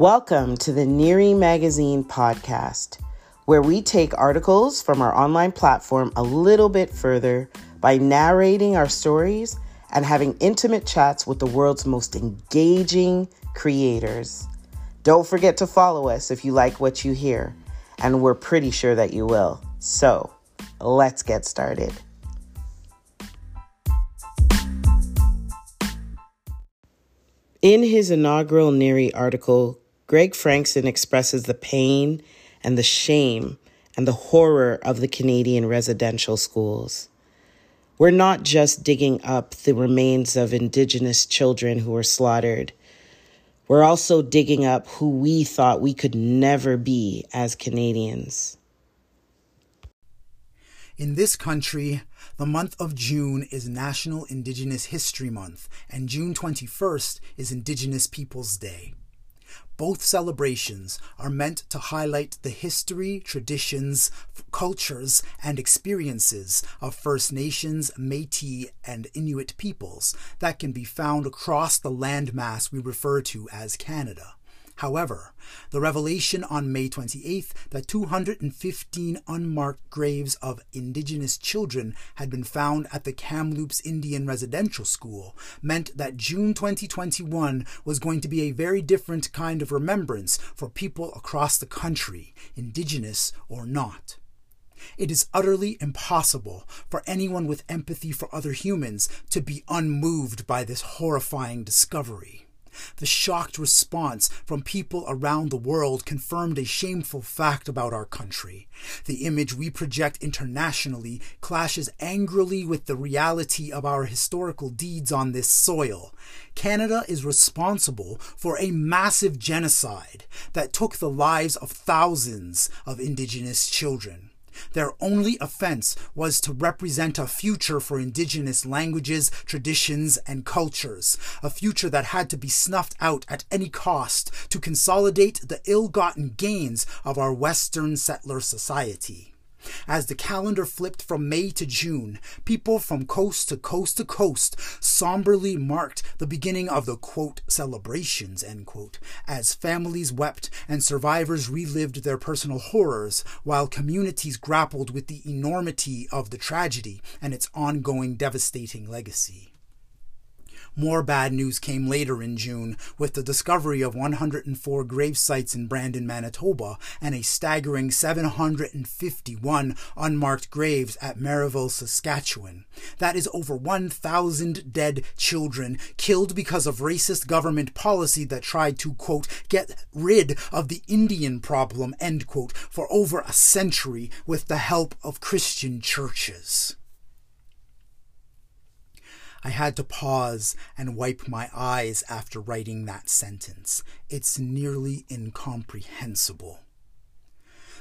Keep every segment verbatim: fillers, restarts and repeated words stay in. Welcome to the Neri Magazine podcast, where we take articles from our online platform a little bit further by narrating our stories and having intimate chats with the world's most engaging creators. Don't forget to follow us if you like what you hear, and we're pretty sure that you will. So, let's get started. In his inaugural Neri article, Greg Frankson expresses the pain and the shame and the horror of the Canadian residential schools. We're not just digging up the remains of Indigenous children who were slaughtered. We're also digging up who we thought we could never be as Canadians. In this country, the month of June is National Indigenous History Month, and June twenty-first is Indigenous Peoples Day. Both celebrations are meant to highlight the history, traditions, cultures, and experiences of First Nations, Métis, and Inuit peoples that can be found across the landmass we refer to as Canada. However, the revelation on May twenty-eighth that two hundred fifteen unmarked graves of Indigenous children had been found at the Kamloops Indian Residential School meant that June twenty twenty-one was going to be a very different kind of remembrance for people across the country, Indigenous or not. It is utterly impossible for anyone with empathy for other humans to be unmoved by this horrifying discovery. The shocked response from people around the world confirmed a shameful fact about our country. The image we project internationally clashes angrily with the reality of our historical deeds on this soil. Canada is responsible for a massive genocide that took the lives of thousands of Indigenous children. Their only offense was to represent a future for Indigenous languages, traditions, and cultures, a future that had to be snuffed out at any cost to consolidate the ill-gotten gains of our Western settler society. As the calendar flipped from May to June, people from coast to coast to coast somberly marked the beginning of the, quote, celebrations, end quote, as families wept and survivors relived their personal horrors, while communities grappled with the enormity of the tragedy and its ongoing devastating legacy. More bad news came later in June, with the discovery of one hundred four grave sites in Brandon, Manitoba, and a staggering seven hundred fifty-one unmarked graves at Marieval, Saskatchewan. That is over one thousand dead children killed because of racist government policy that tried to, quote, get rid of the Indian problem, end quote, for over a century with the help of Christian churches. I had to pause and wipe my eyes after writing that sentence. It's nearly incomprehensible.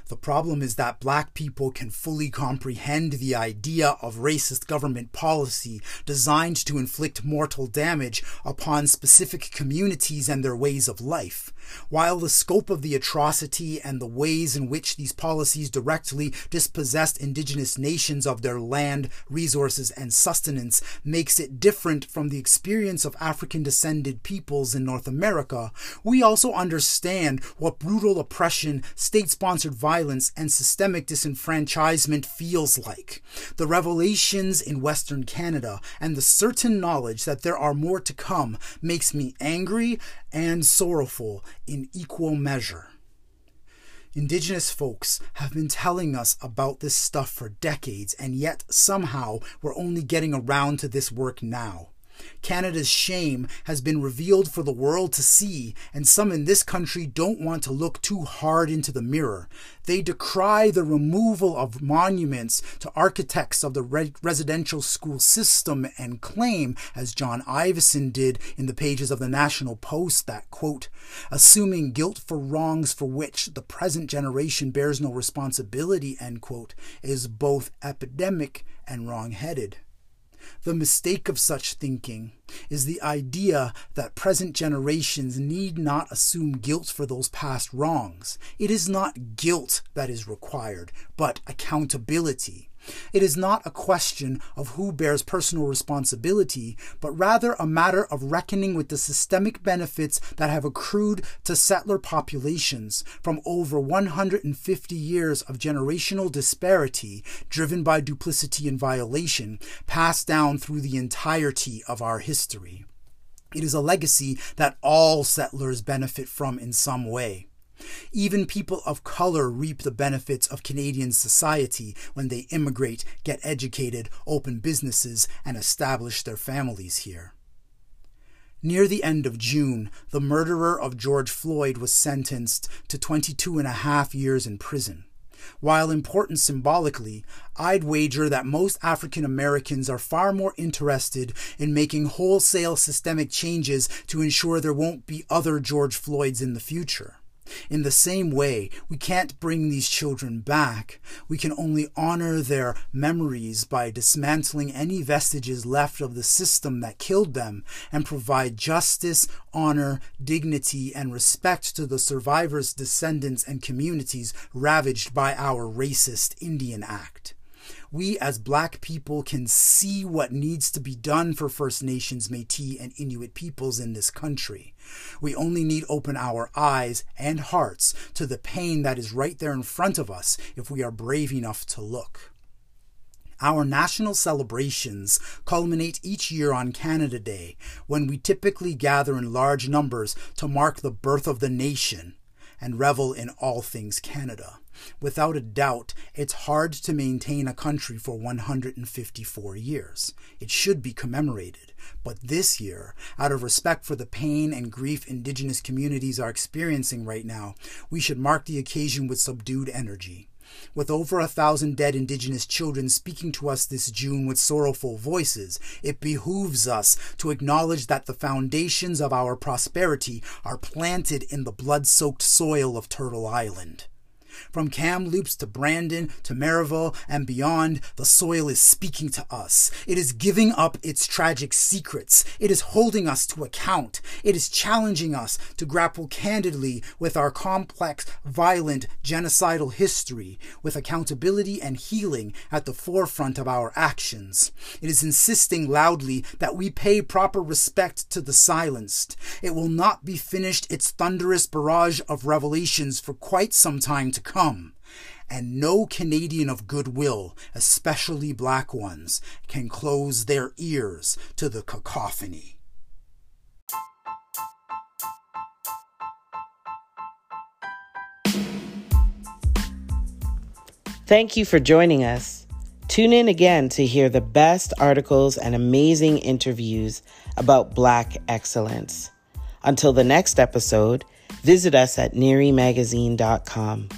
The problem is that Black people can fully comprehend the idea of racist government policy designed to inflict mortal damage upon specific communities and their ways of life. While the scope of the atrocity and the ways in which these policies directly dispossessed Indigenous nations of their land, resources, and sustenance makes it different from the experience of African-descended peoples in North America, we also understand what brutal oppression, state-sponsored violence, Violence and systemic disenfranchisement feels like. The revelations in Western Canada and the certain knowledge that there are more to come makes me angry and sorrowful in equal measure. Indigenous folks have been telling us about this stuff for decades, and yet somehow we're only getting around to this work now. Canada's shame has been revealed for the world to see, and some in this country don't want to look too hard into the mirror. They decry the removal of monuments to architects of the re- residential school system and claim, as John Ivison did in the pages of the National Post, that, quote, assuming guilt for wrongs for which the present generation bears no responsibility, end quote, is both epidemic and wrong-headed. The mistake of such thinking is the idea that present generations need not assume guilt for those past wrongs. It is not guilt that is required, but accountability. It is not a question of who bears personal responsibility, but rather a matter of reckoning with the systemic benefits that have accrued to settler populations from over one hundred fifty years of generational disparity driven by duplicity and violation passed down through the entirety of our history. It is a legacy that all settlers benefit from in some way. Even people of color reap the benefits of Canadian society when they immigrate, get educated, open businesses, and establish their families here. Near the end of June, the murderer of George Floyd was sentenced to twenty-two and a half years in prison. While important symbolically, I'd wager that most African Americans are far more interested in making wholesale systemic changes to ensure there won't be other George Floyds in the future. In the same way, we can't bring these children back. We can only honor their memories by dismantling any vestiges left of the system that killed them and provide justice, honor, dignity, and respect to the survivors, descendants, and communities ravaged by our racist Indian Act. We as Black people can see what needs to be done for First Nations, Métis, and Inuit peoples in this country. We only need open our eyes and hearts to the pain that is right there in front of us if we are brave enough to look. Our national celebrations culminate each year on Canada Day, when we typically gather in large numbers to mark the birth of the nation and revel in all things Canada. Without a doubt, it's hard to maintain a country for one hundred fifty-four years. It should be commemorated. But this year, out of respect for the pain and grief Indigenous communities are experiencing right now, we should mark the occasion with subdued energy. With over a thousand dead Indigenous children speaking to us this June with sorrowful voices, it behooves us to acknowledge that the foundations of our prosperity are planted in the blood-soaked soil of Turtle Island. From Kamloops to Brandon to Marieval and beyond, the soil is speaking to us. It is giving up its tragic secrets. It is holding us to account. It is challenging us to grapple candidly with our complex, violent, genocidal history, with accountability and healing at the forefront of our actions. It is insisting loudly that we pay proper respect to the silenced. It will not be finished its thunderous barrage of revelations for quite some time to come. come, and no Canadian of goodwill, especially Black ones, can close their ears to the cacophony. Thank you for joining us. Tune in again to hear the best articles and amazing interviews about Black excellence. Until the next episode, visit us at neri magazine dot com.